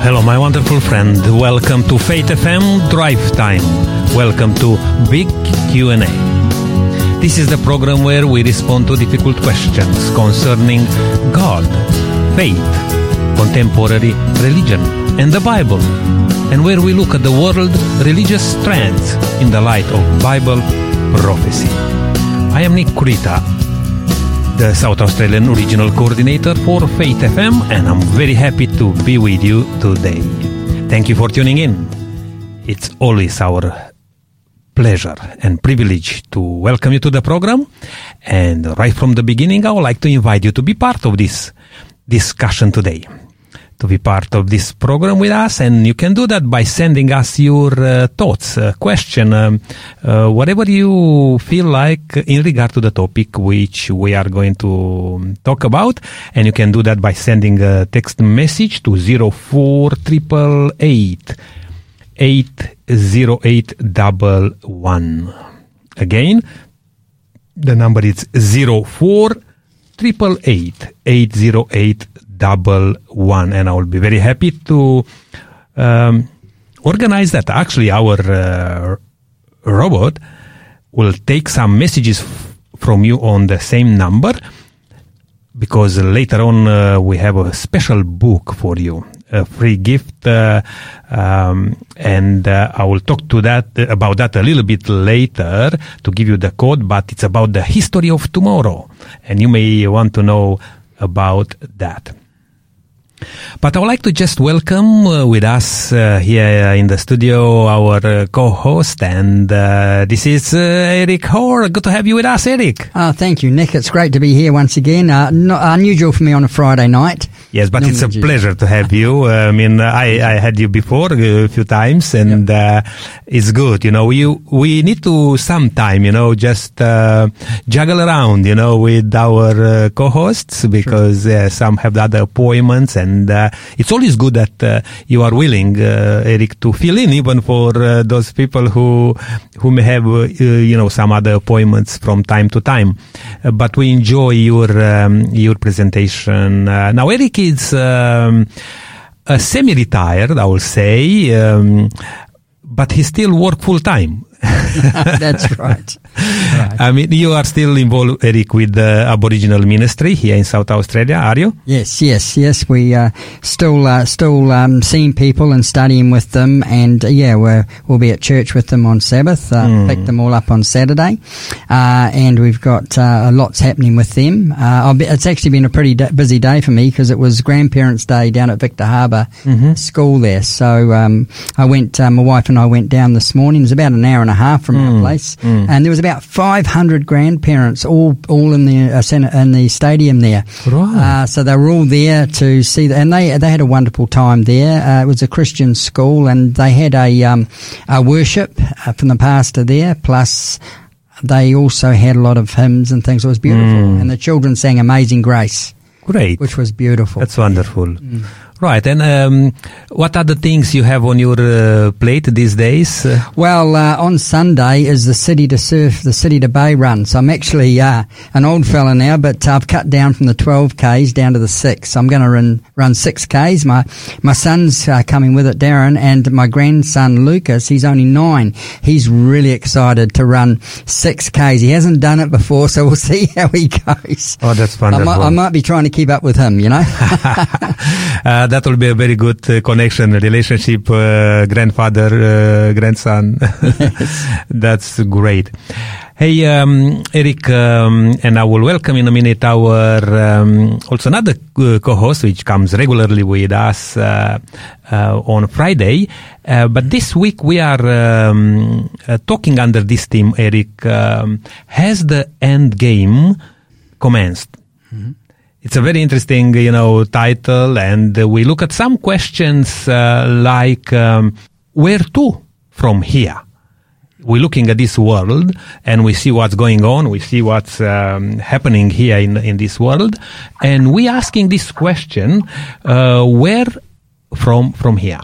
Hello, my wonderful friend. Welcome to Faith FM Drive Time. Welcome to Big Q&A. This is the program where we respond to difficult questions concerning God, faith, contemporary religion, and the Bible, and where we look at the world religious trends in the light of Bible prophecy. I am Nick Kurita, the South Australian Regional Coordinator for Faith FM, and I'm very happy to be with you today. Thank you for tuning in. It's always our pleasure and privilege to welcome you to the program, and right from the beginning I would like to invite you to be part of this discussion today, to be part of this program with us, and you can do that by sending us your thoughts, question, whatever you feel like in regard to the topic which we are going to talk about. And you can do that by sending a text message to 04888 80811. Again, the number is 04888 80811, and I will be very happy to organize that. Actually, our robot will take some messages from you on the same number, because later on we have a special book for you, a free gift, and I will talk to that about that a little bit later to give you the code. But it's about the history of tomorrow, and you may want to know about that. But I would like to just welcome with us here in the studio our co-host, and this is Eric Hoare. Good to have you with us, Eric. Thank you, Nick. It's great to be here once again. Not unusual for me on a Friday night. Yes, but it's a pleasure to have you. I mean, I had you before a few times, and it's good. You know, we need to sometime, you know, just juggle around, you know, with our co-hosts, because some have other appointments, and it's always good that you are willing, Eric, to fill in, even for those people who may have, you know, some other appointments from time to time. But we enjoy your presentation. Now, Eric is semi-retired, I will say, but he still works full-time. That's right. Right. I mean, you are still involved, Eric, with the Aboriginal ministry here in South Australia, are you? Yes. We still seeing people and studying with them, and we'll be at church with them on Sabbath. Pick them all up on Saturday, and we've got lots happening with them. It's actually been a pretty busy day for me, because it was Grandparents' Day down at Victor Harbor School there. So I went. My wife and I went down this morning. It was about an hour and a half from our place, and there was about 500 grandparents all in the stadium there. Right. So they were all there to see and they had a wonderful time there. It was a Christian school, and they had a worship from the pastor there, plus they also had a lot of hymns and things. It was beautiful, and the children sang Amazing Grace. Great. Which was beautiful. That's wonderful. Mm. Right, and what other things you have on your plate these days? Well, on Sunday is the City to Surf, the City to Bay run. So I'm actually an old fella now, but I've cut down from the 12Ks down to the 6. I'm going to run 6Ks. My son's coming with it, Darren, and my grandson, Lucas, he's only 9. He's really excited to run 6Ks. He hasn't done it before, so we'll see how he goes. Oh, that's wonderful. I might be trying to keep up with him, you know. That will be a very good connection, relationship, grandfather, grandson. Yes. That's great. Hey, Eric, and I will welcome in a minute our also another co-host, which comes regularly with us on Friday. But this week we are talking under this theme, Eric. Has the end game commenced? Mm-hmm. It's a very interesting, you know, title, and we look at some questions like where to from here. We're looking at this world, and we see what's going on. We see what's happening here in this world, and we're asking this question: where from here?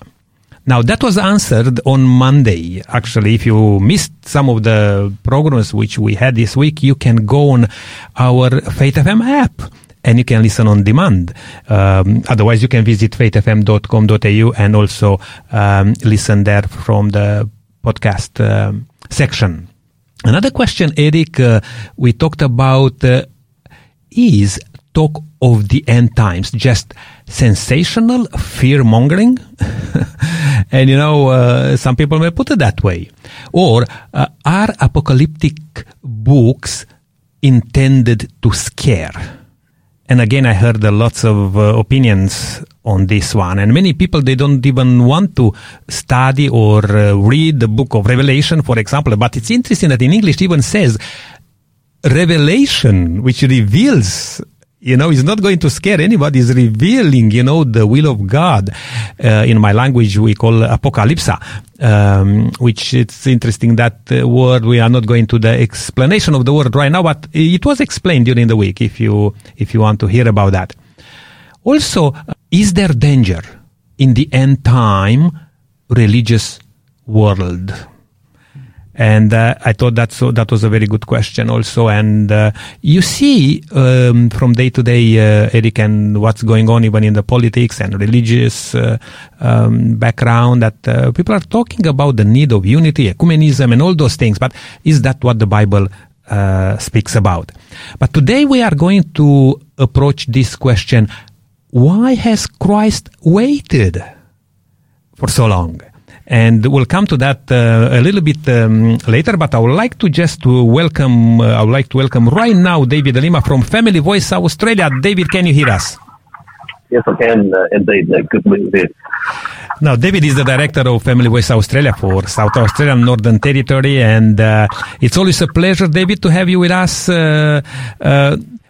Now, that was answered on Monday. Actually, if you missed some of the programs which we had this week, you can go on our Faith FM app and you can listen on demand. Otherwise, you can visit faithfm.com.au and also listen there from the podcast section. Another question, Eric, we talked about is talk of the end times just sensational fear-mongering? And, you know, some people may put it that way. Or are apocalyptic books intended to scare? And again, I heard lots of opinions on this one. And many people, they don't even want to study or read the book of Revelation, for example. But it's interesting that in English it even says Revelation, which reveals, you know, it's not going to scare anybody. It's revealing, you know, the will of God. In my language, we call apocalypsa, which it's interesting that word. We are not going to the explanation of the word right now, but it was explained during the week if you want to hear about that. Also, is there danger in the end time religious world? And I thought that was a very good question also. And you see from day to day, Eric, and what's going on even in the politics and religious background, that people are talking about the need of unity, ecumenism, and all those things. But is that what the Bible speaks about? But today we are going to approach this question, why has Christ waited for so long? And we'll come to that a little bit later, but I would like to just welcome, right now David Lima from Family Voice Australia. David, can you hear us? Yes, I can, indeed. Good morning, David. Now, David is the director of Family Voice Australia for South Australia and Northern Territory, and it's always a pleasure, David, to have you with us.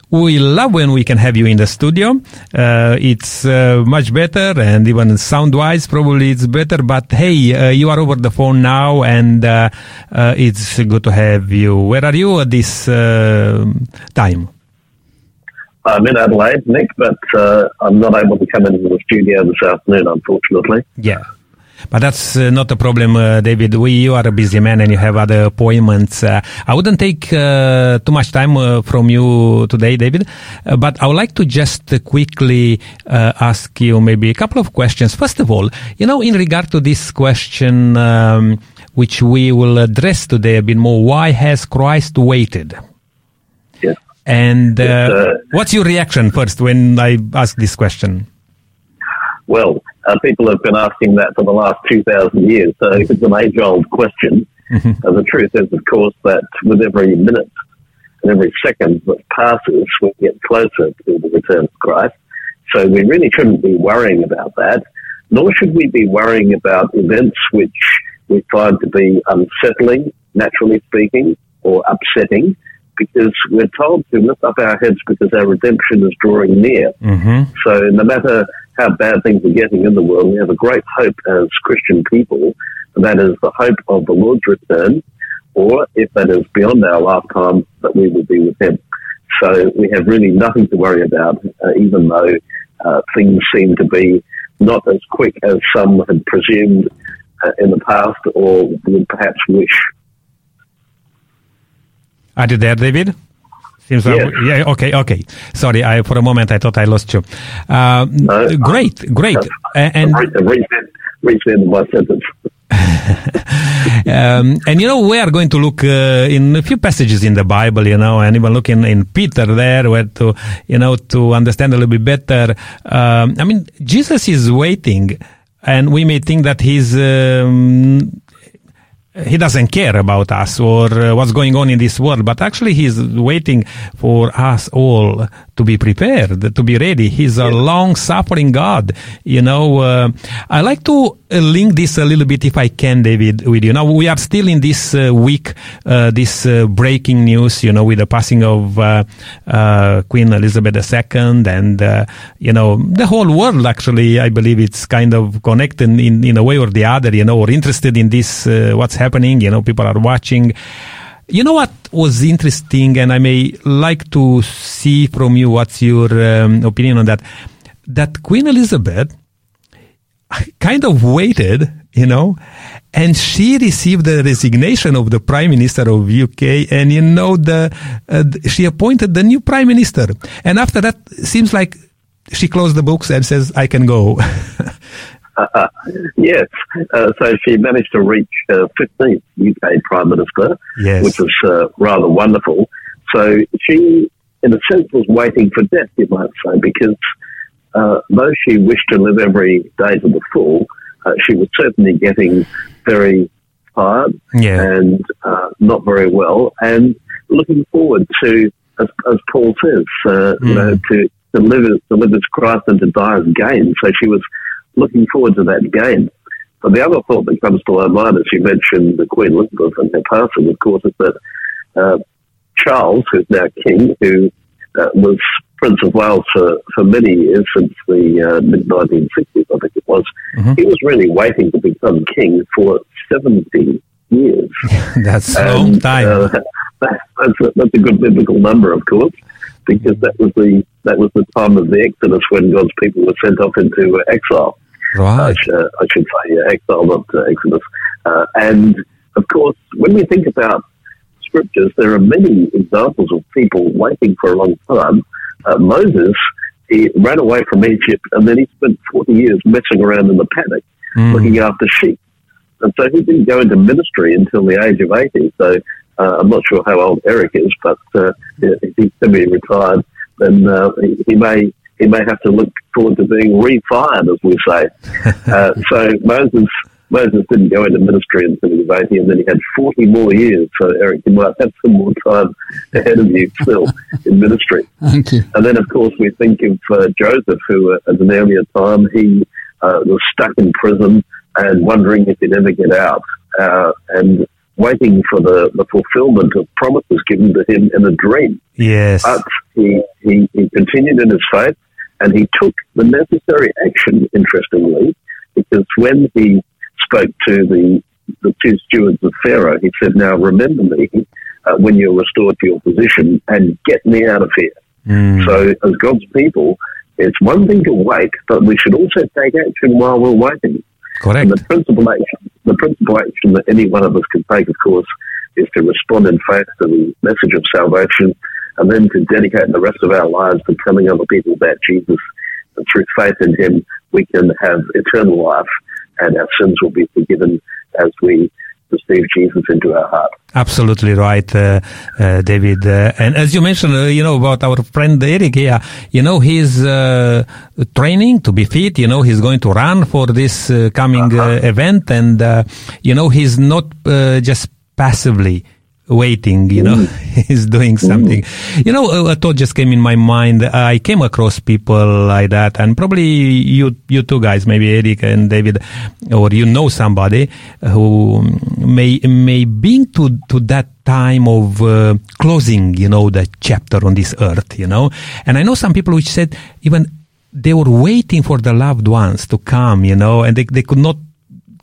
We love when we can have you in the studio. It's much better, and even sound-wise, probably it's better. But hey, you are over the phone now, and it's good to have you. Where are you at this time? I'm in Adelaide, Nick, but I'm not able to come into the studio this afternoon, unfortunately. Yeah. But that's not a problem, David. You are a busy man and you have other appointments. I wouldn't take too much time from you today, David, but I would like to just quickly ask you maybe a couple of questions. First of all, you know, in regard to this question, which we will address today a bit more, why has Christ waited? Yes. And what's your reaction first when I ask this question? Well, people have been asking that for the last 2,000 years, so it's an age-old question. Mm-hmm. The truth is, of course, that with every minute and every second that passes, we get closer to the return of Christ. So we really shouldn't be worrying about that, nor should we be worrying about events which we find to be unsettling, naturally speaking, or upsetting, because we're told to lift up our heads because our redemption is drawing near. Mm-hmm. So no matter how bad things are getting in the world, we have a great hope as Christian people, and that is the hope of the Lord's return, or if that is beyond our lifetime, that we will be with him. So we have really nothing to worry about, even though things seem to be not as quick as some had presumed in the past or would perhaps wish. Are you there, David? Seems yes. Yeah. Okay. Sorry, for a moment I thought I lost you. No, great. And my sentence. And you know, we are going to look in a few passages in the Bible, you know, and even look in Peter there, where to, you know, to understand a little bit better. I mean, Jesus is waiting, and we may think that he doesn't care about us or what's going on in this world, but actually he's waiting for us all to be prepared, to be ready. He's a long-suffering God, you know. I like to link this a little bit, if I can, David, with you. Now, we are still in this week, this breaking news, you know, with the passing of Queen Elizabeth II, and, you know, the whole world, actually, I believe it's kind of connected in a way or the other, you know, or interested in this, what's happening, you know, people are watching. You know what was interesting, and I may like to see from you what's your opinion on that Queen Elizabeth kind of waited you know. And she received the resignation of the Prime Minister of UK, and you know, she appointed the new Prime Minister. And after that, seems like she closed the books and says, I can go. Yes. So she managed to reach 15th UK Prime Minister, yes, which was rather wonderful. So she, in a sense, was waiting for death, you might say, because though she wished to live every day to the full, she was certainly getting very tired, yeah, and not very well, and looking forward to, as Paul says, you know, to live as Christ and to die as gain. So she was looking forward to that gain. But the other thought that comes to our mind, as you mentioned, the Queen Elizabeth and her passing, of course, is that Charles, who's now king, who was Prince of Wales for many years, since the mid-1960s, I think it was, he was really waiting to become king for 70 years. That's a long time. That's a good biblical number, of course, because that was the time of the Exodus, when God's people were sent off into exile. Right. I should say exile, not Exodus. And, of course, when we think about scriptures, there are many examples of people waiting for a long time. Moses, he ran away from Egypt, and then he spent 40 years messing around in the paddock, looking after sheep. And so he didn't go into ministry until the age of 80. So I'm not sure how old Eric is, but if he's semi-retired, then he may have to look forward to being re-fired, as we say. So Moses didn't go into ministry until he was 80, and then he had 40 more years. So, Eric, you might have some more time ahead of you still in ministry. Thank you. And then, of course, we think of Joseph, who at an earlier time, he was stuck in prison and wondering if he'd ever get out, and waiting for the fulfillment of promises given to him in a dream. Yes. But he continued in his faith, and he took the necessary action, interestingly, because when he spoke to the two stewards of Pharaoh, he said, now remember me when you're restored to your position, and get me out of here. So as God's people, it's one thing to wait, but we should also take action while we're waiting. Correct. And the principal action that any one of us can take, of course, is to respond in faith to the message of salvation, and then to dedicate the rest of our lives to telling other people about Jesus. And through faith in him, we can have eternal life, and our sins will be forgiven as we receive Jesus into our heart. Absolutely right, David. And as you mentioned, you know, about our friend Eric here, you know, he's training to be fit, you know, he's going to run for this coming event, and, you know, he's not just passively waiting, you know, he's doing something. You know, a thought just came in my mind. I came across people like that, and probably you two guys, maybe Eric and David, or you know somebody who may be to that time of closing, you know, the chapter on this earth, you know. And I know some people which said even they were waiting for the loved ones to come, you know, and they could not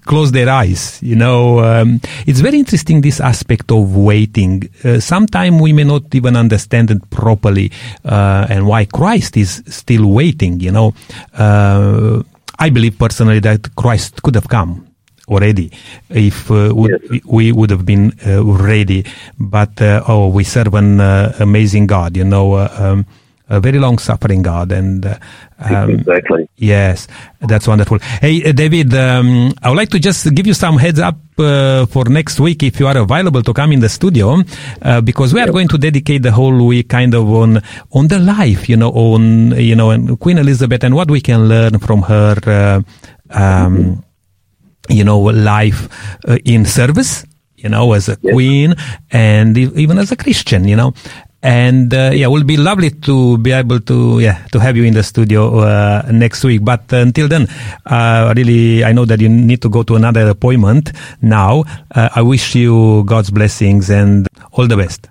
close their eyes, you know. It's very interesting, this aspect of waiting. Sometimes we may not even understand it properly, and why Christ is still waiting, you know. I believe personally that Christ could have come already if we would have been ready. But we serve an amazing God, you know, a very long-suffering God, and exactly. Yes, that's wonderful. Hey, David, I would like to just give you some heads up for next week, if you are available to come in the studio, because we are going to dedicate the whole week kind of on the life, you know, on, you know, and Queen Elizabeth and what we can learn from her, you know, life in service, you know, as a queen and even as a Christian, you know. And, it will be lovely to be able to have you in the studio, next week. But until then, really, I know that you need to go to another appointment now. I wish you God's blessings and all the best.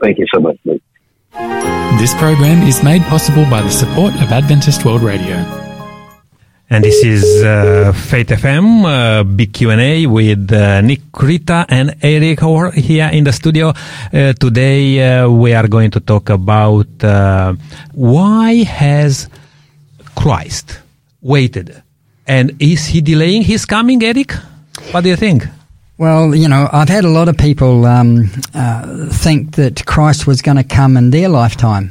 Thank you so much, Nick. This program is made possible by the support of Adventist World Radio. And this is Faith FM, big Q&A with Nick Kurita and Eric Hoare here in the studio. Today we are going to talk about why has Christ waited And is he delaying his coming, Eric? What do you think? Well, you know, I've had a lot of people think that Christ was going to come in their lifetime.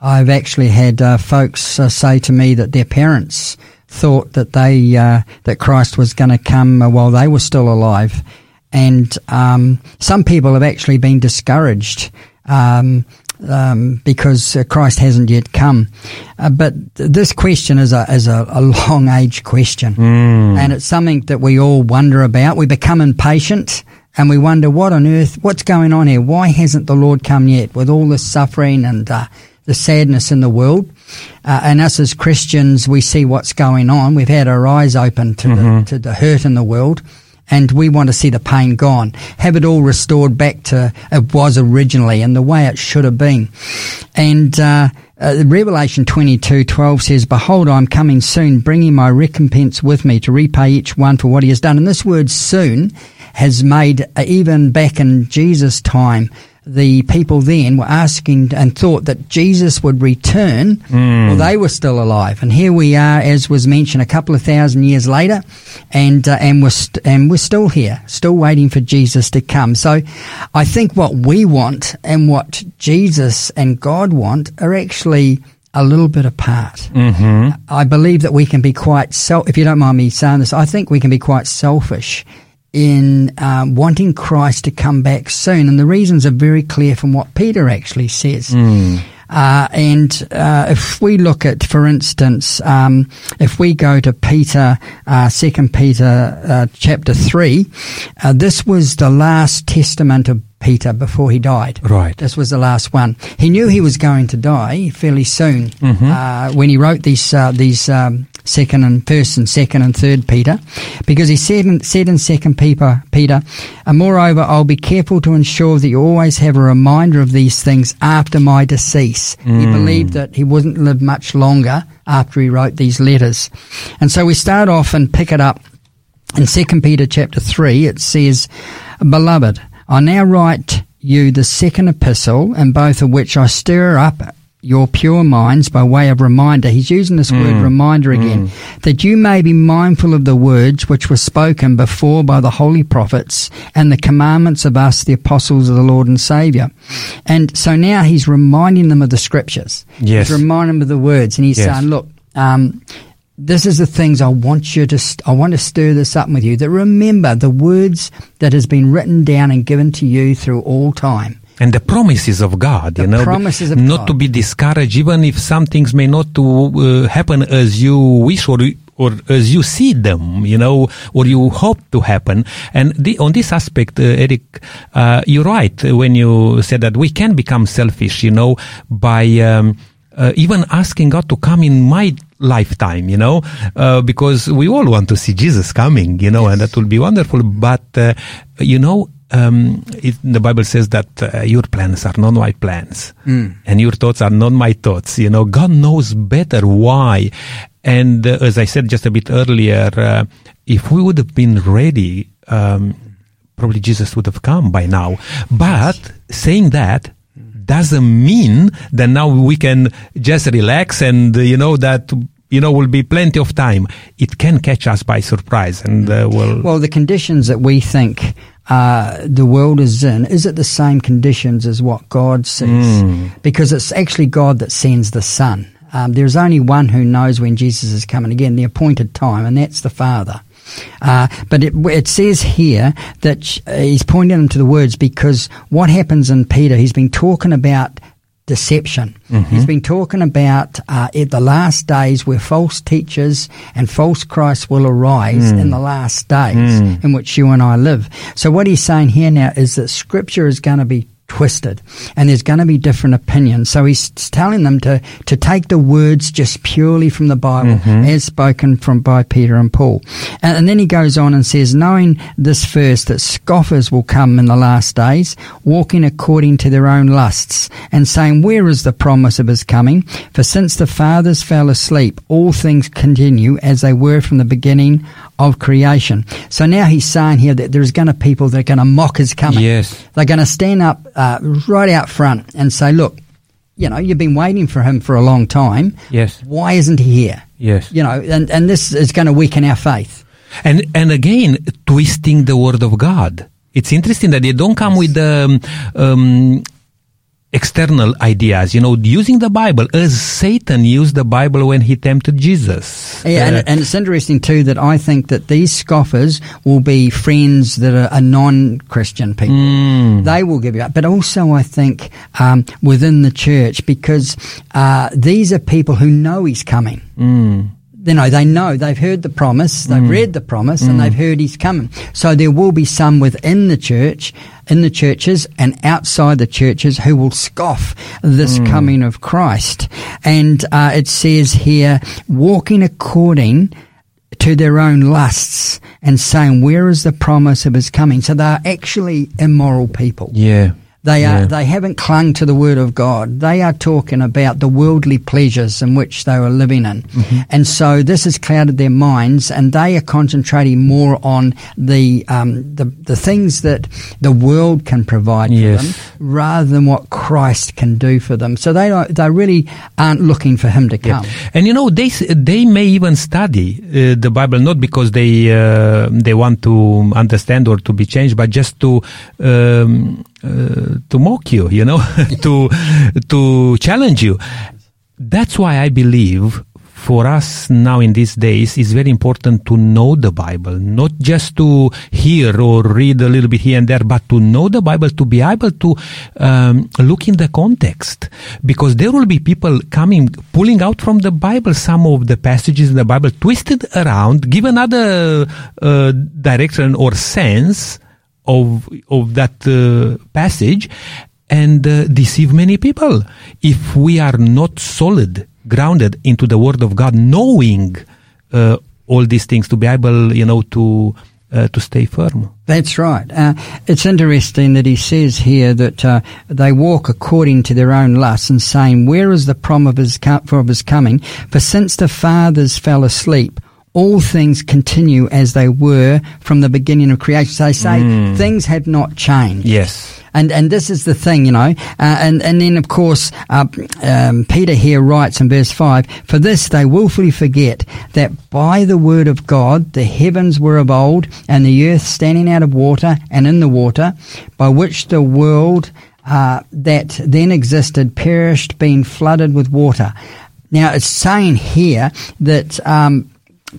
I've actually had folks say to me that their parents thought that they that Christ was going to come while they were still alive, and some people have actually been discouraged because Christ hasn't yet come. But this question is a long age question, and it's something that we all wonder about. We become impatient and we wonder, what on earth, what's going on here? Why hasn't the Lord come yet with all this suffering and the sadness in the world? And us as Christians, we see what's going on. We've had our eyes open to the hurt in the world, and we want to see the pain gone, have it all restored back to it was originally and the way it should have been. And Revelation 22:12 says, "Behold, I'm coming soon, bringing my recompense with me to repay each one for what he has done." And this word "soon" has made, even back in Jesus' time, the people then were asking and thought that Jesus would return while they were still alive. And here we are, as was mentioned, a couple of thousand years later, and we're still here, still waiting for Jesus to come. So I think what we want and what Jesus and God want are actually a little bit apart. I believe that we can be quite if you don't mind me saying this, I think we can be quite selfish in wanting Christ to come back soon. And the reasons are very clear from what Peter actually says. If we look at, for instance, if we go to Peter, 2 Peter chapter 3, this was the last testament of Peter before he died. Right. This was the last one. He knew he was going to die fairly soon when he wrote these Second and Third Peter, because he said in Second Peter, "And moreover, I'll be careful to ensure that you always have a reminder of these things after my decease." He believed that he wouldn't live much longer after he wrote these letters, and so we start off and pick it up in Second Peter chapter 3. It says, "Beloved, I now write you the second epistle, in both of which I stir up your pure minds by way of reminder." He's using this word "reminder" again. "That you may be mindful of the words which were spoken before by the holy prophets and the commandments of us, the apostles of the Lord and Saviour." And so now he's reminding them of the scriptures. Yes. He's reminding them of the words. And he's saying, look, this is the things I want you to, I want to stir this up with you, that remember the words that has been written down and given to you through all time. And the promises of God, promises of not God. To be discouraged, even if some things may not to happen as you wish or as you see them, or you hope to happen. And on this aspect, Eric, you're right when you said that we can become selfish, by even asking God to come in my lifetime, because we all want to see Jesus coming, and that will be wonderful. But, the Bible says that your plans are not my plans, and your thoughts are not my thoughts. God knows better why. And as I said just a bit earlier, if we would have been ready, probably Jesus would have come by now. But saying that doesn't mean that now we can just relax and, will be plenty of time. It can catch us by surprise. And well, the conditions that we think the world is in, is it the same conditions as what God sees? Because it's actually God that sends the Son. There's only one who knows when Jesus is coming again, the appointed time, and that's the Father. But it says here that he's pointing them to the words, because what happens in Peter, he's been talking about deception. He's been talking about at the last days where false teachers and false Christs will arise in the last days in which you and I live. So what he's saying here now is that scripture is going to be twisted and there's going to be different opinions. So he's telling them to take the words just purely from the Bible as spoken from by Peter and Paul. And then he goes on and says, "Knowing this first, that scoffers will come in the last days, walking according to their own lusts, and saying, 'Where is the promise of his coming? For since the fathers fell asleep, all things continue as they were from the beginning of creation.'" So now he's saying here that there's going to people that are going to mock his coming. Yes. They're going to stand up right out front and say, "Look, you've been waiting for him for a long time. Yes. Why isn't he here? Yes. You know, and this is going to weaken our faith. And again, twisting the word of God. It's interesting that they don't come with the external ideas, you know, using the Bible as Satan used the Bible when he tempted Jesus. Yeah, and it's interesting too that I think that these scoffers will be friends that are non-Christian people. Mm. They will give you up. But also I think within the church, because these are people who know he's coming. Mm. You know, they know, they've heard the promise, they've read the promise, and they've heard he's coming. So there will be some within the church, in the churches and outside the churches who will scoff this coming of Christ. And it says here, walking according to their own lusts and saying, where is the promise of his coming? So they are actually immoral people. Yeah. They are. Yeah. They haven't clung to the Word of God. They are talking about the worldly pleasures in which they were living in. Mm-hmm. And so this has clouded their minds, and they are concentrating more on the things that the world can provide for them rather than what Christ can do for them. So they really aren't looking for him to come. Yeah. And, you know, they may even study the Bible, not because they want to understand or to be changed, but just to mock you, you know, to challenge you. That's why I believe for us now in these days it's very important to know the Bible, not just to hear or read a little bit here and there, but to know the Bible, to be able to look in the context, because there will be people pulling out from the Bible some of the passages in the Bible, twisted around, give another direction or sense of that passage, and deceive many people. If we are not solid, grounded into the Word of God, knowing all these things, to be able, you know, to stay firm. That's right. It's interesting that he says here that they walk according to their own lusts and saying, where is the promise of his coming? For since the fathers fell asleep, all things continue as they were from the beginning of creation. They say things have not changed. Yes. And this is the thing, you know. And then, of course, Peter here writes in verse 5, for this they willfully forget that by the word of God the heavens were of old, and the earth standing out of water and in the water, by which the world that then existed perished, being flooded with water. Now, it's saying here that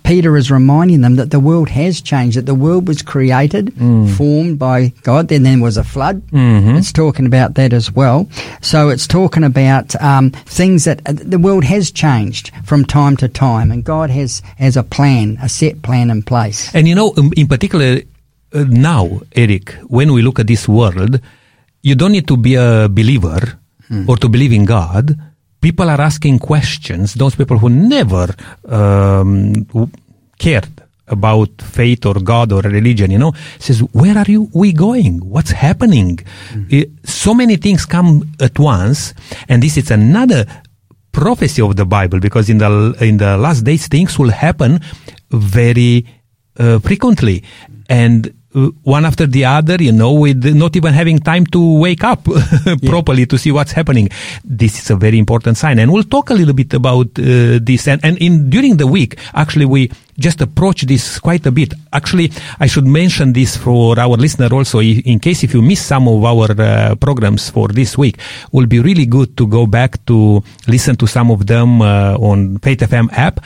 Peter is reminding them that the world has changed, that the world was created, formed by God. Then there was a flood. Mm-hmm. It's talking about that as well. So it's talking about things that the world has changed from time to time, and God has a plan, a set plan in place. And, you know, in particular now, Eric, when we look at this world, you don't need to be a believer or to believe in God. People are asking questions, those people who never cared about faith or God or religion, you know, says, where are we going? What's happening? So many things come at once, and this is another prophecy of the Bible, because in the last days things will happen very frequently, and one after the other, you know, with not even having time to wake up properly to see what's happening. This is a very important sign. And we'll talk a little bit about this. And during the week, actually, we just approach this quite a bit. Actually, I should mention this for our listener also, in case if you miss some of our programs for this week. It will be really good to go back to listen to some of them on Faith FM app,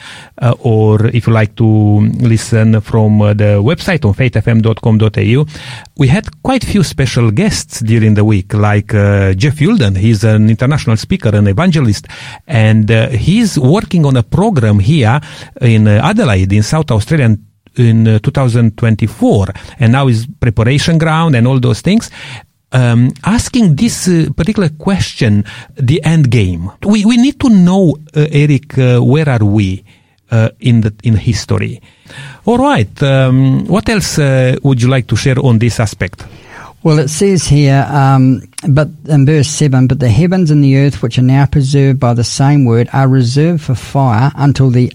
or if you like to listen from the website on faithfm.com.au. We had quite few special guests during the week, like Jeff Yulden. He's an international speaker and evangelist, and he's working on a program here in Adelaide, in South Australia, in 2024, and now is preparation ground and all those things, asking this particular question, the end game. We need to know, Eric, where are we in history? All right, what else would you like to share on this aspect? Well, it says here, but in verse 7, but the heavens and the earth, which are now preserved by the same word, are reserved for fire until the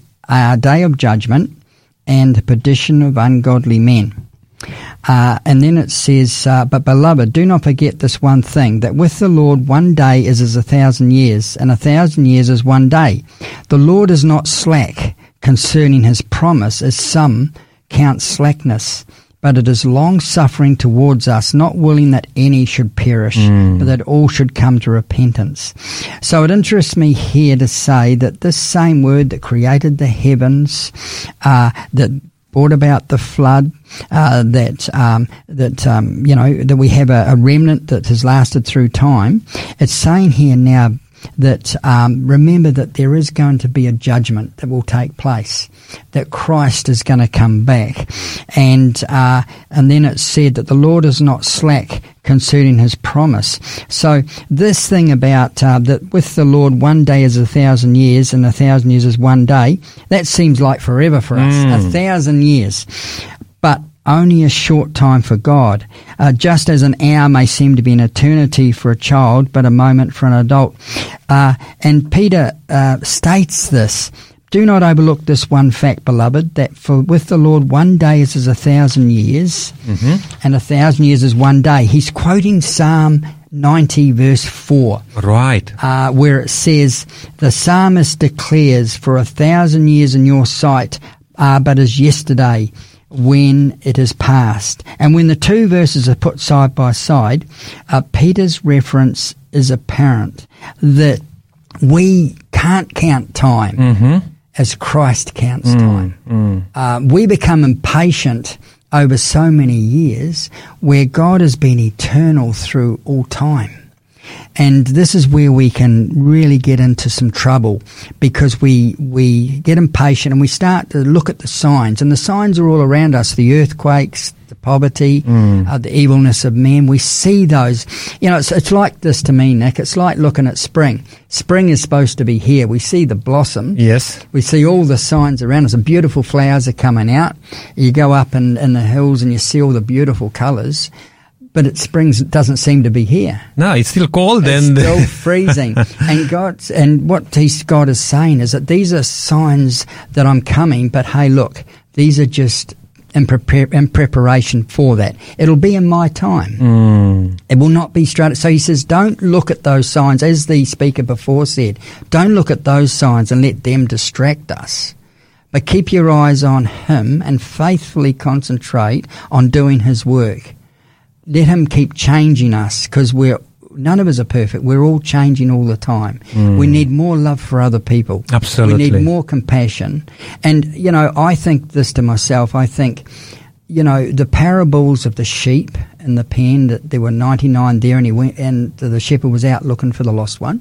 day of judgment and the perdition of ungodly men. And then it says, but beloved, do not forget this one thing, that with the Lord 1 day is as 1,000 years, and 1,000 years is 1 day. The Lord is not slack concerning his promise, as some count slackness, but it is long-suffering towards us, not willing that any should perish, but that all should come to repentance. So it interests me here to say that this same word that created the heavens, that brought about the flood, that we have a remnant that has lasted through time. It's saying here now that remember that there is going to be a judgment that will take place, that Christ is going to come back. And then it said that the Lord is not slack concerning his promise. So this thing about that with the Lord 1 day is 1,000 years and 1,000 years is 1 day, that seems like forever for us, 1,000 years. But only a short time for God. Just as an hour may seem to be an eternity for a child, but a moment for an adult. And Peter states this, "Do not overlook this one fact, beloved, that for with the Lord 1 day is as 1,000 years, and 1,000 years is 1 day." He's quoting Psalm 90 verse 4. Right. Where it says, "The psalmist declares, for 1,000 years in your sight are but as yesterday, when it is past." And when the two verses are put side by side, Peter's reference is apparent that we can't count time as Christ counts time. We become impatient over so many years where God has been eternal through all time. And this is where we can really get into some trouble, because we get impatient and we start to look at the signs. And the signs are all around us, the earthquakes, the poverty, the evilness of men. We see those. You know, it's like this to me, Nick. It's like looking at spring. Spring is supposed to be here. We see the blossom. Yes. We see all the signs around us. And beautiful flowers are coming out. You go up in the hills and you see all the beautiful colours. But it springs doesn't seem to be here. No, it's still cold and still freezing. And God is saying is that these are signs that I'm coming. But hey, look, these are just in preparation for that. It'll be in my time. It will not be straight. So he says, don't look at those signs, as the speaker before said. Don't look at those signs and let them distract us. But keep your eyes on Him and faithfully concentrate on doing His work. Let Him keep changing us, because none of us are perfect. We're all changing all the time. We need more love for other people. Absolutely. We need more compassion. And, you know, I think this to myself. I think, you know, the parables of the sheep and the pen, that there were 99 there and he went, and the shepherd was out looking for the lost one.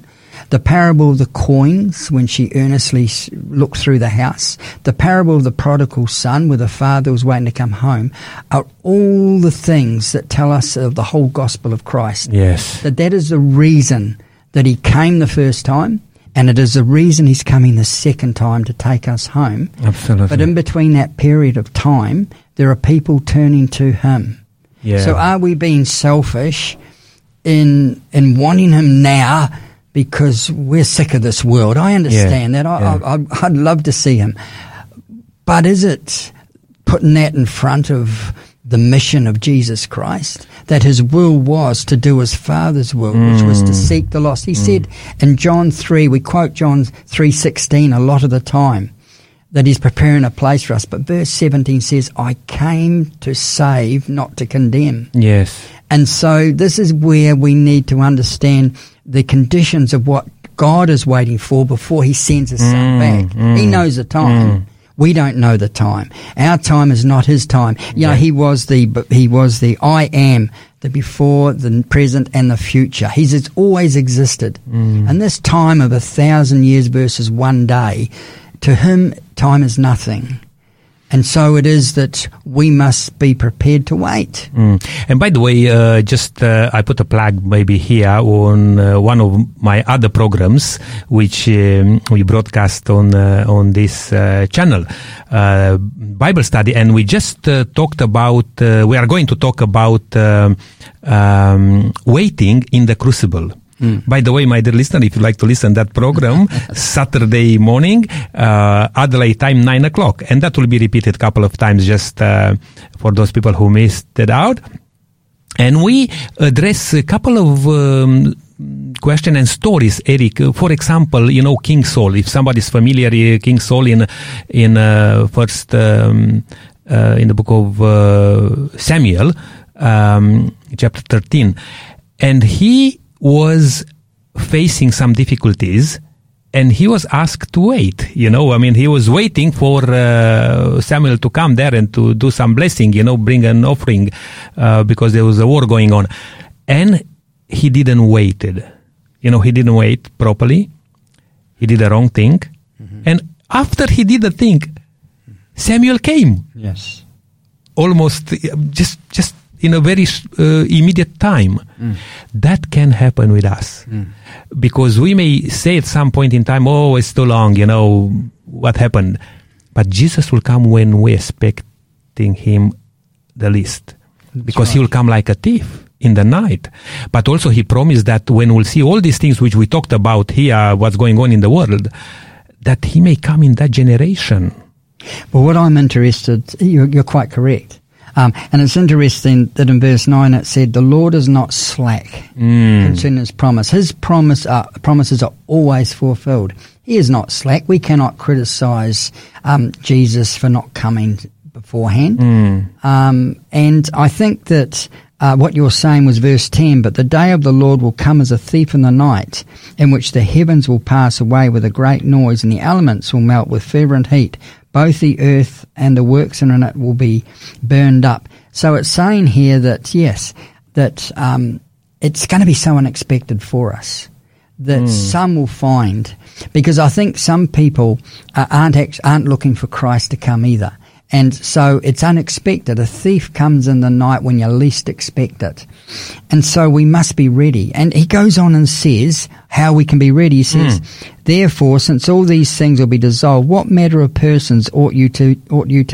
The parable of the coins, when she earnestly looked through the house. The parable of the prodigal son, where the father was waiting to come home, are all the things that tell us of the whole gospel of Christ. Yes. That is the reason that He came the first time, and it is the reason He's coming the second time, to take us home. Absolutely. But in between that period of time, there are people turning to Him. Yeah. So are we being selfish in wanting Him now, because we're sick of this world? I understand that. I'd love to see Him. But is it putting that in front of the mission of Jesus Christ, that His will was to do His Father's will, which was to seek the lost? He said in John 3, we quote John 3:16 a lot of the time, that He's preparing a place for us. But verse 17 says, "I came to save, not to condemn." Yes. And so this is where we need to understand the conditions of what God is waiting for before He sends His Son back. He knows the time. We don't know the time. Our time is not His time. You know, He was the I am, the before, the present, and the future. He's always existed. And this time of 1,000 years versus 1 day, to Him, time is nothing. And so it is that we must be prepared to wait. And by the way, I put a plug maybe here on one of my other programs, which we broadcast on this channel, Bible study. And we just talked about, we are going to talk about waiting in the crucible. By the way, my dear listener, if you like to listen to that program, Saturday morning, Adelaide time, 9 o'clock. And that will be repeated a couple of times, just for those people who missed it out. And we address a couple of question and stories, Eric. For example, you know, King Saul. If somebody's familiar, King Saul in the book of Samuel, chapter 13, and he was facing some difficulties, and he was asked to wait. You know, I mean, he was waiting for Samuel to come there and to do some blessing, you know, bring an offering, because there was a war going on. And he didn't wait. You know, he didn't wait properly. He did the wrong thing. Mm-hmm. And after he did the thing, Samuel came. Yes. Almost just in a very immediate time. Mm. That can happen with us. Mm. Because we may say at some point in time, oh, it's too long, you know, what happened? But Jesus will come when we're expecting him the least. That's because right. He will come like a thief in the night. But also he promised that when we'll see all these things which we talked about here, what's going on in the world, that he may come in that generation. Well, what I'm interested, you're quite correct. And it's interesting that in verse 9 it said, the Lord is not slack concerning his promise. His promises are always fulfilled. He is not slack. We cannot criticize Jesus for not coming beforehand. Mm. And I think that what you're saying was verse 10, but the day of the Lord will come as a thief in the night, in which the heavens will pass away with a great noise, and the elements will melt with fervent heat. Both the earth and the works in it will be burned up. So it's saying here that, yes, that it's going to be so unexpected for us that some will find, because I think some people aren't looking for Christ to come either. And so it's unexpected. A thief comes in the night when you least expect it. And so we must be ready. And he goes on and says how we can be ready. He says, therefore, since all these things will be dissolved, what matter of persons ought you to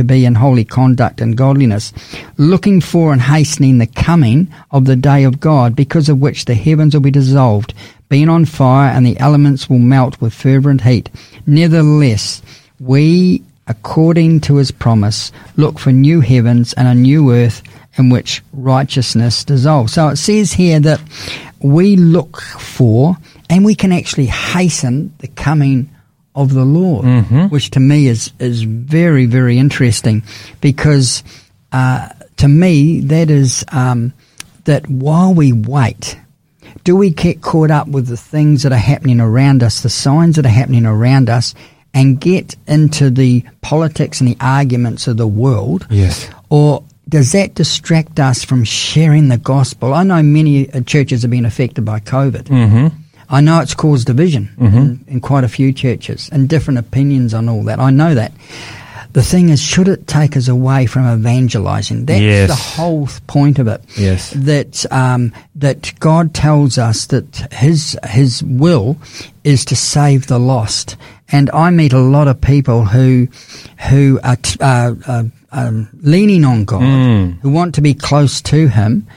be in holy conduct and godliness, looking for and hastening the coming of the day of God, because of which the heavens will be dissolved, being on fire, and the elements will melt with fervent heat. Nevertheless, we, according to his promise, look for new heavens and a new earth in which righteousness dissolves. So it says here that we look for, and we can actually hasten the coming of the Lord, which to me is very, very interesting, because to me that is that while we wait, do we get caught up with the things that are happening around us, the signs that are happening around us, and get into the politics and the arguments of the world? Yes. Or does that distract us from sharing the gospel? I know many churches have been affected by COVID. Mm-hmm. I know it's caused division in quite a few churches, and different opinions on all that. I know that. The thing is, should it take us away from evangelizing? That's the whole point of it. Yes. That that God tells us that His will is to save the lost. And I meet a lot of people who are leaning on God, who want to be close to Him.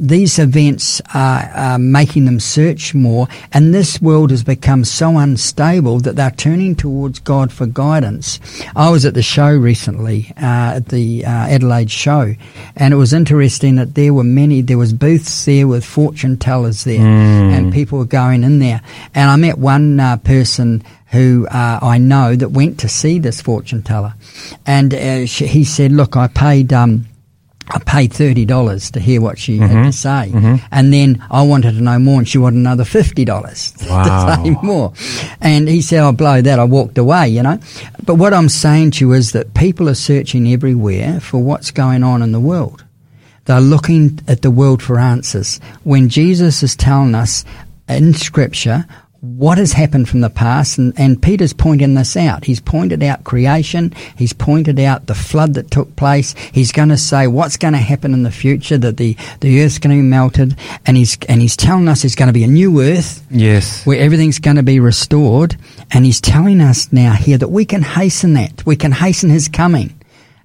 These events are making them search more, and this world has become so unstable that they're turning towards God for guidance. I was at the show recently, at the Adelaide show, and it was interesting that there was booths there with fortune tellers there, and people were going in there. And I met one person who I know that went to see this fortune teller, and he said, look, I paid $30 to hear what she had to say. Mm-hmm. And then I wanted to know more, and she wanted another $50 to say more. And he said, I'll blow that. I walked away, you know. But what I'm saying to you is that people are searching everywhere for what's going on in the world. They're looking at the world for answers. When Jesus is telling us in Scripture what has happened from the past, and Peter's pointing this out. He's pointed out creation. He's pointed out the flood that took place. He's going to say what's going to happen in the future, that the earth's going to be melted, and he's telling us there's going to be a new earth, where everything's going to be restored. And he's telling us now here that we can hasten his coming.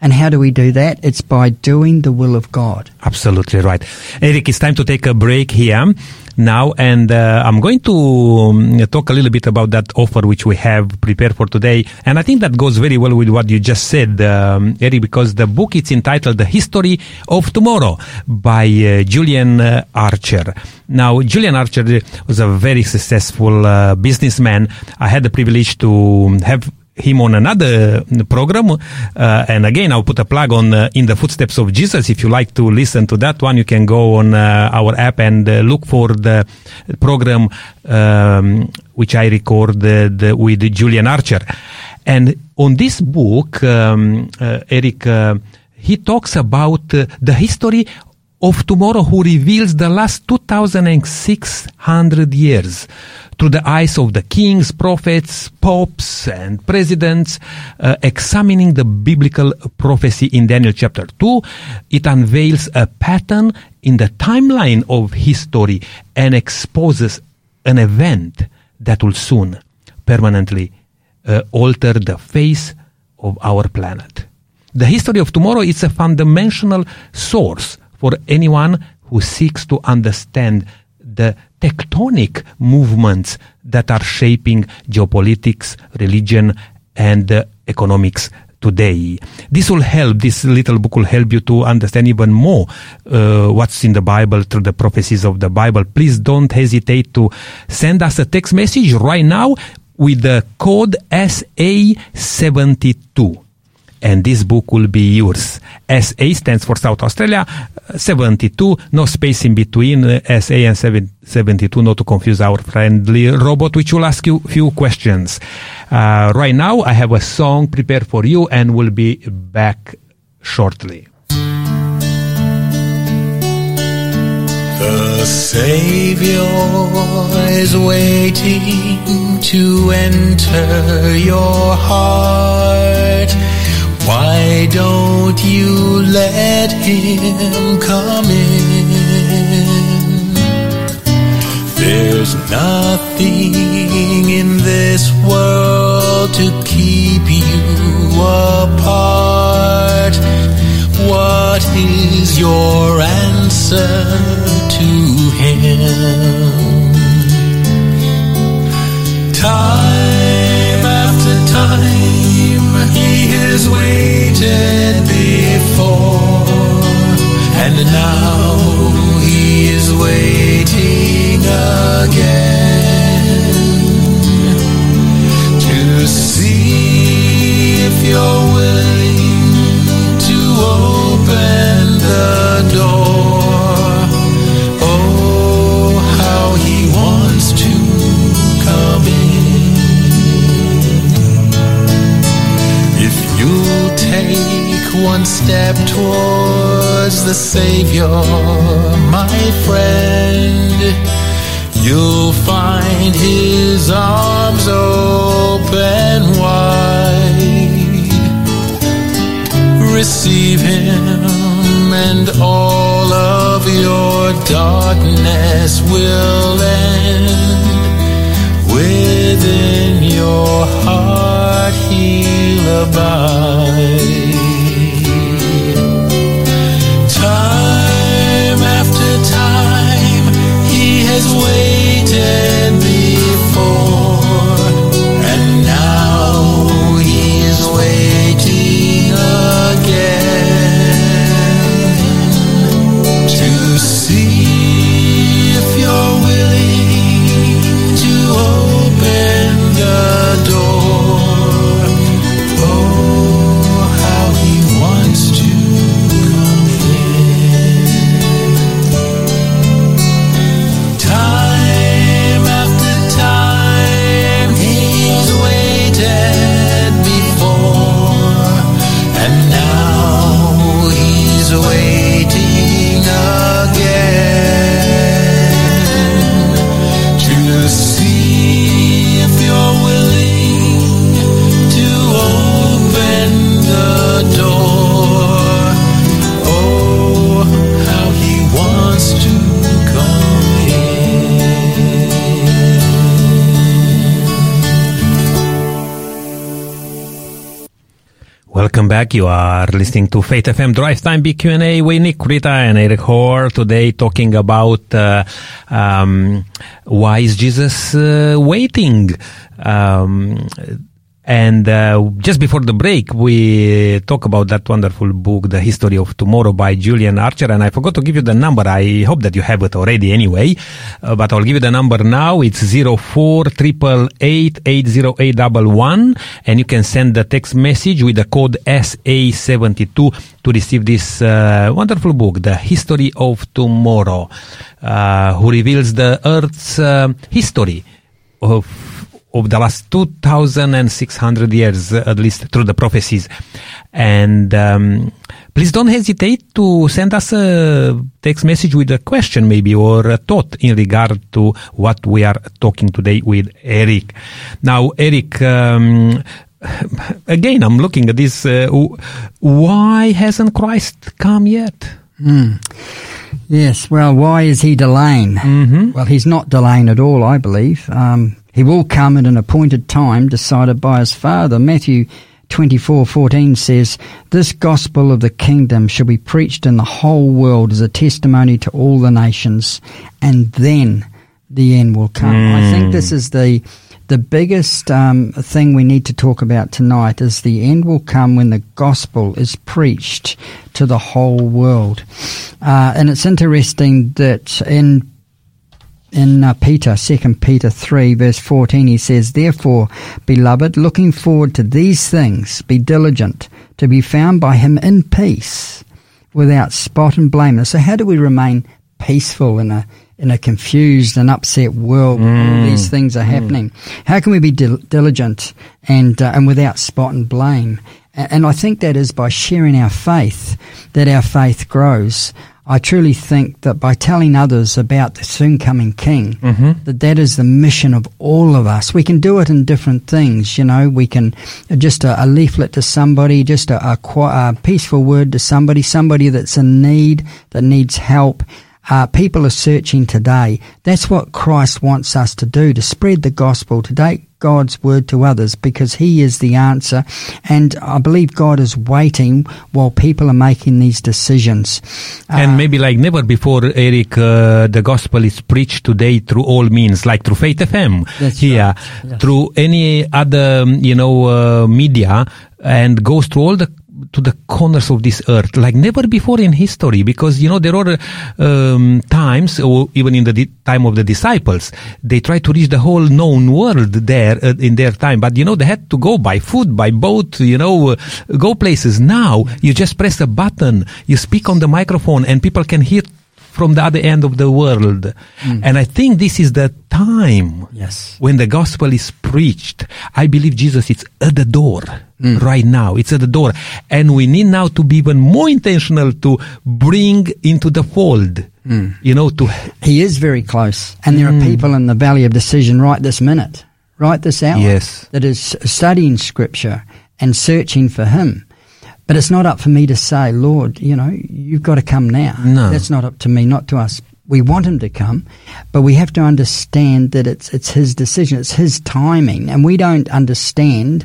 And how do we do that? It's by doing the will of God. Absolutely right. Eric, it's time to take a break here now, and I'm going to talk a little bit about that offer which we have prepared for today. And I think that goes very well with what you just said, Eric, because the book is entitled The History of Tomorrow by Julian Archer. Now, Julian Archer was a very successful businessman. I had the privilege to have him on another program, and again I'll put a plug on In the Footsteps of Jesus. If you like to listen to that one, you can go on our app and look for the program which I recorded with Julian Archer. And on this book, Eric, he talks about the history of tomorrow, who reveals the last 2,600 years through the eyes of the kings, prophets, popes, and presidents, examining the biblical prophecy in Daniel chapter 2. It unveils a pattern in the timeline of history and exposes an event that will soon permanently alter the face of our planet. The history of tomorrow is a fundamental source for anyone who seeks to understand the tectonic movements that are shaping geopolitics, religion, and economics today. This will help, this little book will help you to understand even more what's in the Bible through the prophecies of the Bible. Please don't hesitate to send us a text message right now with the code SA72. And this book will be yours. SA stands for South Australia, 72, no space in between SA and 72, not to confuse our friendly robot, which will ask you few questions. Right now, I have a song prepared for you, and we'll be back shortly. The Savior is waiting to enter your heart. Why don't you let him come in? There's nothing in this world to keep you apart. What is your answer to him? Time after time he has waited before, and now he is waiting again to see if you're willing to open the door. Oh, how he wants to come in. You'll take one step towards the Savior, my friend. You'll find his arms open wide. Receive him, and all of your darkness will end. Within your heart he'll abide. Time after time he has waited before, and now he is waiting again to see if you're willing. Open the door. Welcome back. You are listening to Faith FM Drive Time BQ&A with Nick Kurita and Eric Hoare. Today talking about why is Jesus waiting? And just before the break, we talk about that wonderful book, The History of Tomorrow by Julian Archer. And I forgot to give you the number. I hope that you have it already anyway. But I'll give you the number now. It's 0488880811. And you can send the text message with the code SA72 to receive this wonderful book, The History of Tomorrow, who reveals the Earth's history of the last 2,600 years, at least through the prophecies. And please don't hesitate to send us a text message with a question maybe, or a thought in regard to what we are talking today with Eric. Now, Eric, again, I'm looking at this. Why hasn't Christ come yet? Yes, well, why is he delaying? Mm-hmm. Well, he's not delaying at all, I believe. He will come at an appointed time decided by his Father. Matthew 24:14 says, "This gospel of the kingdom shall be preached in the whole world as a testimony to all the nations, and then the end will come." I think this is the biggest thing we need to talk about tonight, is the end will come when the gospel is preached to the whole world. And it's interesting that in Peter, 2 Peter 3, verse 14, he says, "Therefore, beloved, looking forward to these things, be diligent to be found by him in peace, without spot and blameless." So how do we remain peaceful in a confused and upset world when all these things are happening? How can we be diligent and without spot and blame? And I think that is by sharing our faith, that our faith grows. I truly think that by telling others about the soon-coming King, that is the mission of all of us. We can do it in different things, you know. We can just a leaflet to somebody, just a peaceful word to somebody that's in need, that needs help. People are searching today. That's what Christ wants us to do, to spread the gospel today. God's word to others, because he is the answer, and I believe God is waiting while people are making these decisions. And maybe like never before, Eric, the gospel is preached today through all means, like through Faith FM here, right. Yes. Through any other, media, and goes through all to the corners of this earth, like never before in history, because, there are times, or even in the time of the disciples, they tried to reach the whole known world there in their time. But, they had to go by foot, by boat, go places. Now, you just press a button, you speak on the microphone, and people can hear from the other end of the world. And I think this is the time when the gospel is preached. I believe Jesus is at the door right now. It's at the door. And we need now to be even more intentional to bring into the fold. He is very close. And there are people in the valley of decision right this minute, right this hour, that is studying Scripture and searching for him. But it's not up for me to say, "Lord, you've got to come now." No. That's not up to me, not to us. We want him to come, but we have to understand that it's his decision, it's his timing, and we don't understand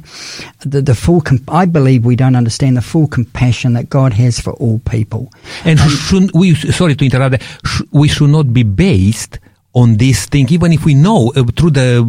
the full. I believe we don't understand the full compassion that God has for all people. And shouldn't we? Sorry to interrupt. We should not be based on this thing, even if we know through the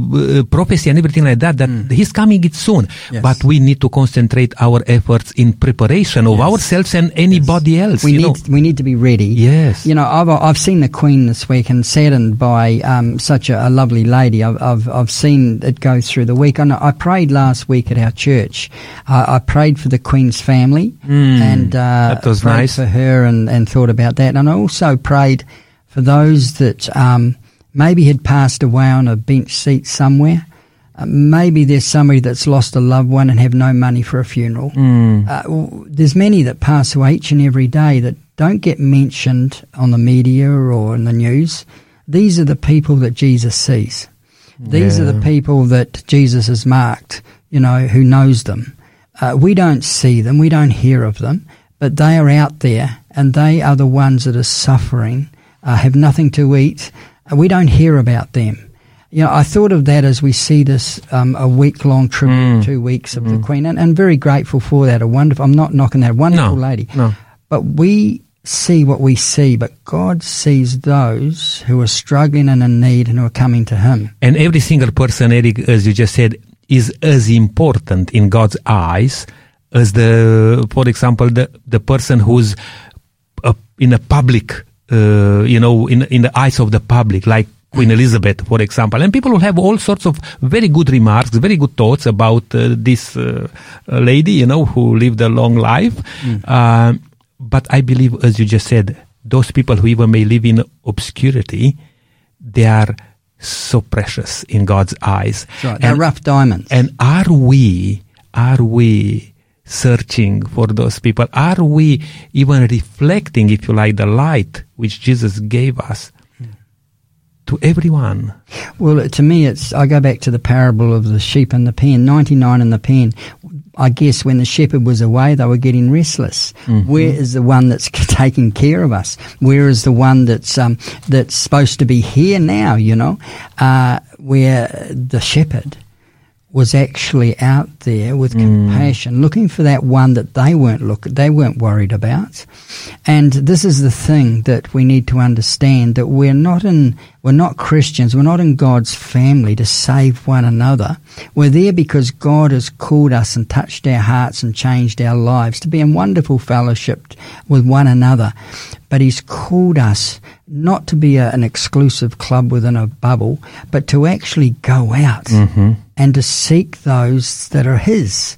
prophecy and everything like that he's coming it soon. Yes. But we need to concentrate our efforts in preparation of ourselves and anybody else. We need to be ready. Yes. I've seen the Queen this week, and saddened by such a lovely lady. I've seen it go through the week. I prayed last week at our church. I prayed for the Queen's family, and that was prayed nice for her, and thought about that. And I also prayed for those that maybe had passed away on a bench seat somewhere. Maybe there's somebody that's lost a loved one and have no money for a funeral. There's many that pass away each and every day that don't get mentioned on the media or in the news. These are the people that Jesus sees. These are the people that Jesus has marked, who knows them. We don't see them. We don't hear of them. But they are out there, and they are the ones that are suffering, have nothing to eat. We don't hear about them. You know, I thought of that as we see this a week-long tribute, 2 weeks of the Queen, and very grateful for that. A wonderful, I'm not knocking that wonderful lady. No. But we see what we see, but God sees those who are struggling and in need and who are coming to Him. And every single person, Eric, as you just said, is as important in God's eyes as the, for example, the person who's in a public, you know, in the eyes of the public, like Queen Elizabeth, for example. And people will have all sorts of very good remarks, very good thoughts about this lady, you know, who lived a long life. But I believe, as you just said, those people who even may live in obscurity, they are so precious in God's eyes. Right, they're rough diamonds. And are we searching for those people? Are we even reflecting, if you like, the light which Jesus gave us to everyone? Well, to me, I go back to the parable of the sheep and the pen, 99 in the pen. I guess when the shepherd was away, they were getting restless. Where is the one that's taking care of us? Where is the one that's supposed to be here now, you know? Where the shepherd was actually out there with compassion, looking for that one that they weren't worried about. And this is the thing that we need to understand, that we're not Christians, we're not in God's family to save one another. We're there because God has called us and touched our hearts and changed our lives to be in wonderful fellowship with one another. But He's called us not to be an exclusive club within a bubble, but to actually go out and to seek those that are His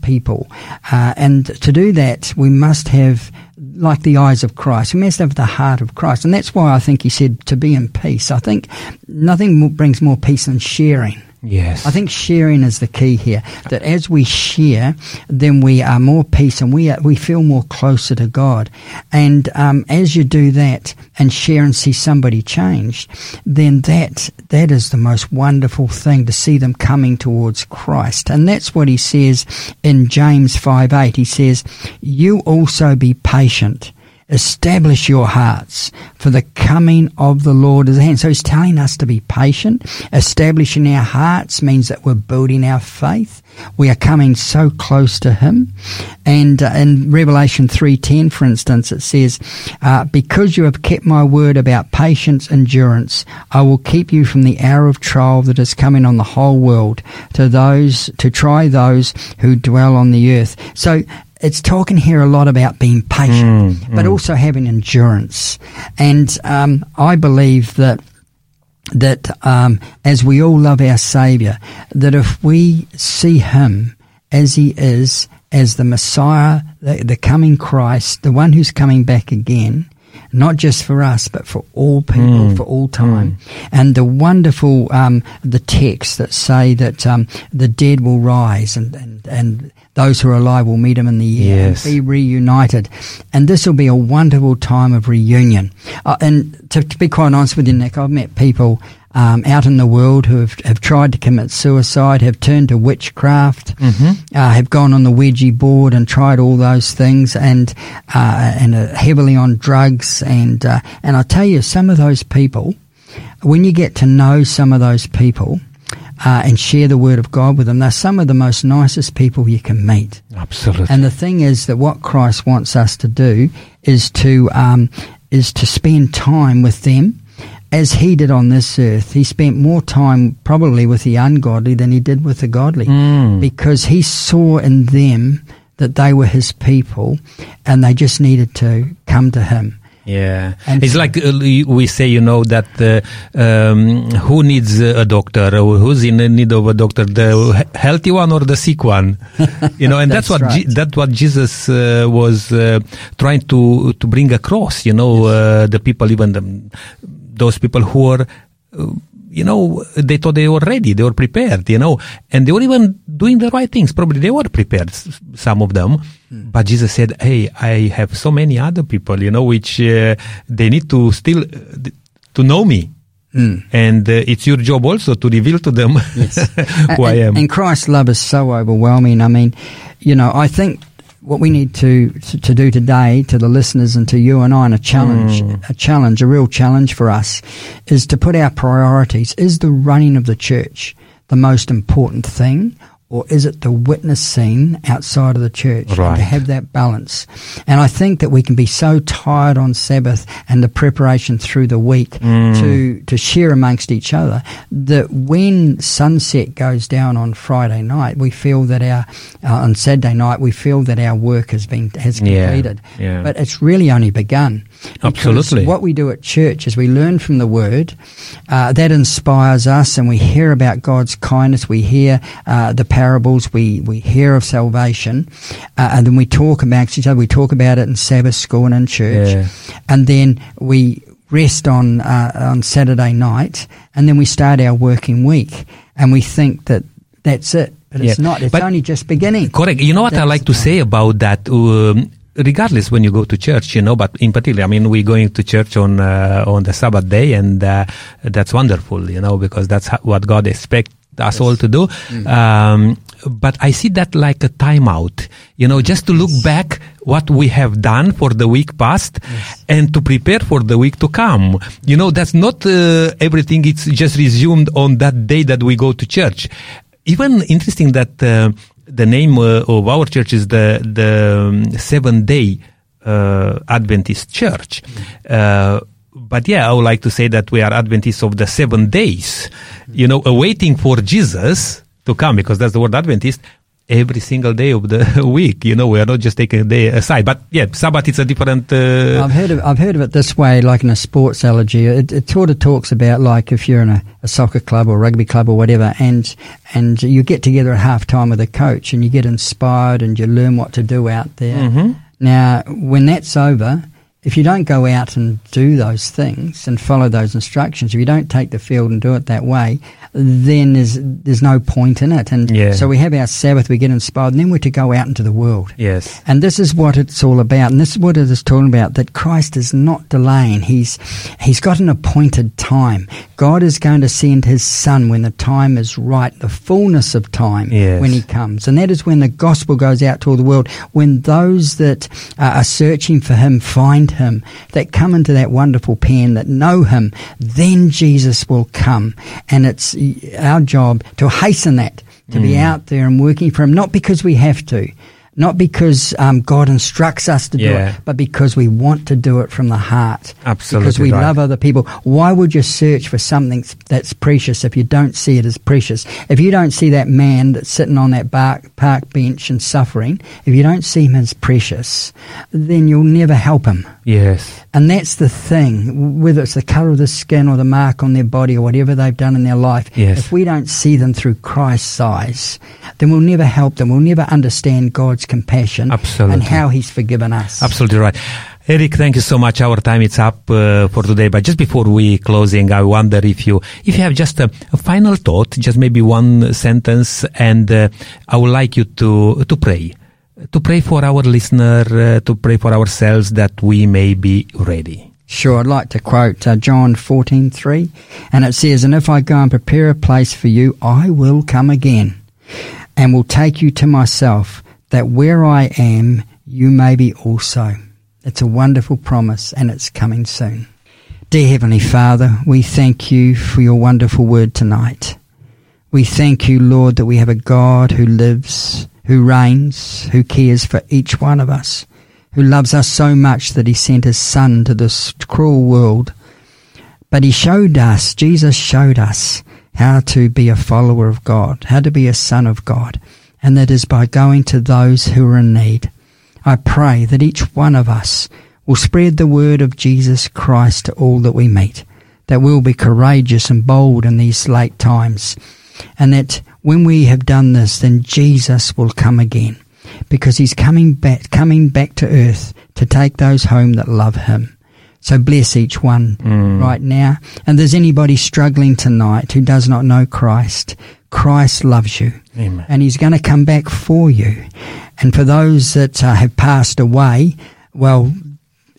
people. And to do that, we must have, like the eyes of Christ, we must have the heart of Christ. And that's why I think He said to be in peace. I think nothing brings more peace than sharing. Yes. I think sharing is the key here, that as we share, then we are more peace and we feel more closer to God. And as you do that and share and see somebody changed, then that is the most wonderful thing, to see them coming towards Christ. And that's what He says in James 5:8. He says, "You also be patient. Establish your hearts, for the coming of the Lord is at hand." So He's telling us to be patient. Establishing our hearts means that we're building our faith. We are coming so close to Him. And in Revelation 3:10, for instance, it says, "Because you have kept my word about patience, endurance, I will keep you from the hour of trial that is coming on the whole world to try those who dwell on the earth." So it's talking here a lot about being patient, but also having endurance. And I believe that as we all love our Saviour, that if we see Him as He is, as the Messiah, the coming Christ, the one who's coming back again, not just for us, but for all people, for all time. And the wonderful, the texts that say that the dead will rise and those who are alive will meet Him in the air and be reunited. And this will be a wonderful time of reunion. And to be quite honest with you, Nick, I've met people out in the world who have tried to commit suicide, have turned to witchcraft, have gone on the Ouija board and tried all those things, and heavily on drugs. And I tell you, some of those people, when you get to know some of those people and share the Word of God with them, they're some of the most nicest people you can meet. Absolutely. And the thing is that what Christ wants us to do is to spend time with them. As He did on this earth, He spent more time probably with the ungodly than He did with the godly, because He saw in them that they were His people and they just needed to come to Him. Yeah. And it's like we say, you know, that who needs a doctor? Who's in need of a doctor? The healthy one or the sick one? You know, and that's what Jesus was trying to bring across, you know, the people, even those people who were, you know, they thought they were ready, they were prepared, you know, and they were even doing the right things. Probably they were prepared, some of them, but Jesus said, "Hey, I have so many other people, you know, which they need to still to know me." And it's your job also to reveal to them who I am. And Christ's love is so overwhelming. I mean, you know, I think what we need to do today to the listeners and to you and I, and a real challenge for us, is to put our priorities. Is the running of the church the most important thing, or is it the witness scene outside of the church? Right. And to have that balance. And I think that we can be so tired on Sabbath and the preparation through the week to share amongst each other, that when sunset goes down on Friday night, we feel that on Saturday night, we feel that our work has completed. Yeah. But it's really only begun. Absolutely. What we do at church is we learn from the Word. That inspires us, and we hear about God's kindness. We hear the parables. We hear of salvation. And then we talk amongst each other. We talk about it in Sabbath school and in church. Yeah. And then we rest on Saturday night. And then we start our working week. And we think that that's it. But it's not. It's only just beginning. Correct. You know what I like to say about that? Regardless when you go to church, but in particular, we're going to church on the Sabbath day, and that's wonderful, because that's what God expects us all to do. Mm-hmm. But I see that like a timeout, just to look back what we have done for the week past and to prepare for the week to come. That's not everything. It's just resumed on that day that we go to church. Even interesting that the name of our church is the Seventh-day Adventist Church. But I would like to say that we are Adventists of the 7 days, awaiting for Jesus to come, because that's the word Adventist, every single day of the week. We are not just taking a day aside. But Sabbath is a different... I've heard of it this way, like in a sports analogy. It sort of talks about like if you're in a soccer club or rugby club or whatever, and you get together at halftime with a coach and you get inspired and you learn what to do out there. Mm-hmm. Now, when that's over, if you don't go out and do those things and follow those instructions, if you don't take the field and do it that way, then there's no point in it. And so we have our Sabbath, we get inspired, and then we're to go out into the world. Yes. And this is what it's all about, and this is what it is talking about, that Christ is not delaying. He's got an appointed time. God is going to send his Son when the time is right, the fullness of time when he comes. And that is when the gospel goes out to all the world, when those that are searching for him find him, that come into that wonderful pen, that know him, then Jesus will come. And it's our job to hasten that, to be out there and working for him, not because we have to, not because God instructs us to do it, but because we want to do it from the heart. Absolutely. Because we love other people. Why would you search for something that's precious if you don't see it as precious? If you don't see that man that's sitting on that park bench and suffering, if you don't see him as precious, then you'll never help him. Yes. And that's the thing, whether it's the colour of the skin or the mark on their body or whatever they've done in their life, if we don't see them through Christ's eyes, then we'll never help them. We'll never understand God's compassion. Absolutely. And how he's forgiven us. Absolutely right. Eric, thank you so much. Our time is up for today, but just before we closing, I wonder if you have just a final thought, just maybe one sentence, and I would like you to pray. To pray for our listener, to pray for ourselves that we may be ready. Sure, I'd like to quote John 14:3, and it says, "And if I go and prepare a place for you, I will come again and will take you to myself, that where I am, you may be also." It's a wonderful promise, and it's coming soon. Dear Heavenly Father, we thank you for your wonderful word tonight. We thank you, Lord, that we have a God who lives, who reigns, who cares for each one of us, who loves us so much that he sent his Son to this cruel world. But Jesus showed us how to be a follower of God, how to be a son of God. And that is by going to those who are in need. I pray that each one of us will spread the word of Jesus Christ to all that we meet, that we'll be courageous and bold in these late times, and that when we have done this, then Jesus will come again, because he's coming back to earth to take those home that love him. So bless each one right now. And if there's anybody struggling tonight who does not know Christ loves you. Amen. And he's going to come back for you. And for those that have passed away, well,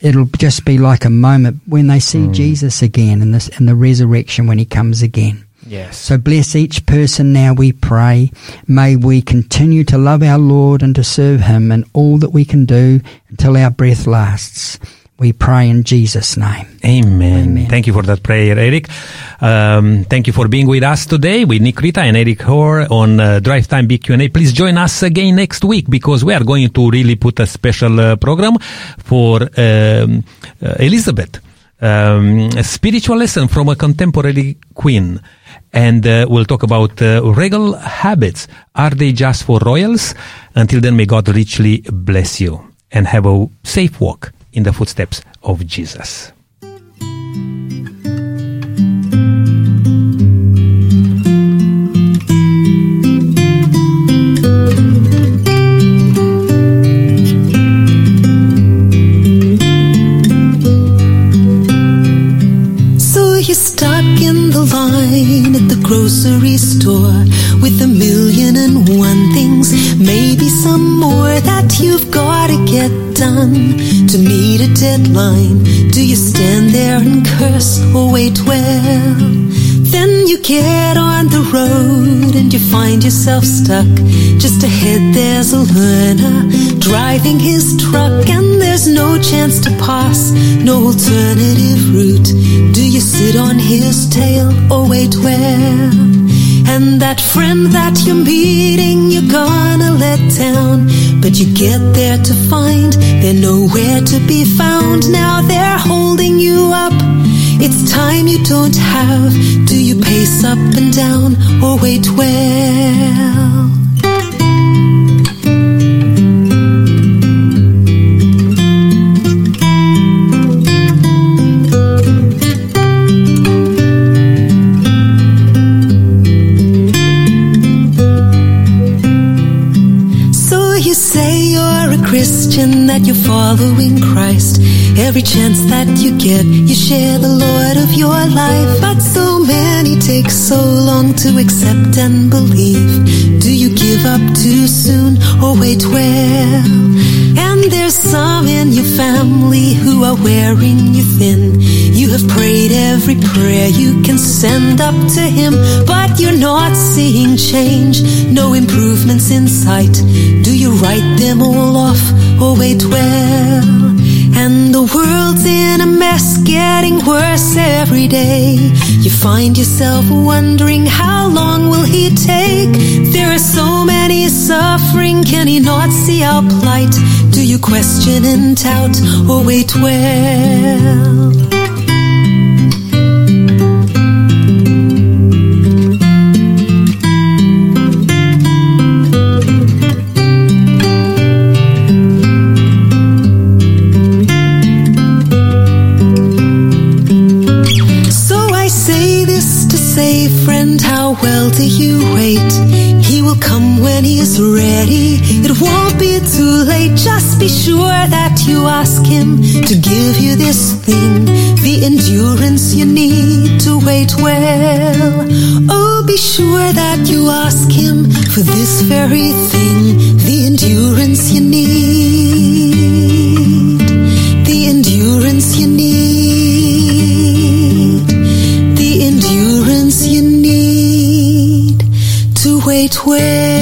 it'll just be like a moment when they see Jesus again in the resurrection when he comes again. Yes. So bless each person now, we pray. May we continue to love our Lord and to serve him in all that we can do until our breath lasts. We pray in Jesus' name. Amen. Amen. Thank you for that prayer, Eric. Thank you for being with us today with Nick Kurita and Eric Hoare on Drive Time BQ&A. Please join us again next week, because we are going to really put a special program for Elizabeth. A spiritual lesson from a contemporary queen. And we'll talk about regal habits. Are they just for royals? Until then, may God richly bless you and have a safe walk in the footsteps of Jesus. So you're stuck in the line at the grocery store with a million and one things, maybe some more that you've gotta get done to meet a deadline. Do you stand there and curse or wait well? Then you get on the road and you find yourself stuck. Just ahead there's a learner driving his truck, and there's no chance to pass, no alternative route. Do you sit on his tail or wait well? And that friend that you're meeting, you're gonna let down, but you get there to find they're nowhere to be found. Now they're holding you up, it's time you don't have. Do you pace up and down or wait well? Christian, that you're following Christ. Every chance that you get, you share the Lord of your life. But so many take so long to accept and believe. Do you give up too soon or wait well? And there's some in your family who are wearing you thin. You have prayed every prayer you can send up to him, but you're not seeing change, no improvements in sight. Do you write them all off or wait well? And the world's in a mess, getting worse every day. You find yourself wondering, how long will he take? There are so many suffering, can he not see our plight? Do you question and doubt or wait well? Do you wait? He will come when he is ready. It won't be too late. Just be sure that you ask him to give you this thing, the endurance you need to wait well. Oh, be sure that you ask him for this very thing, the endurance you need, the endurance you need, the endurance you need. Wait, wait.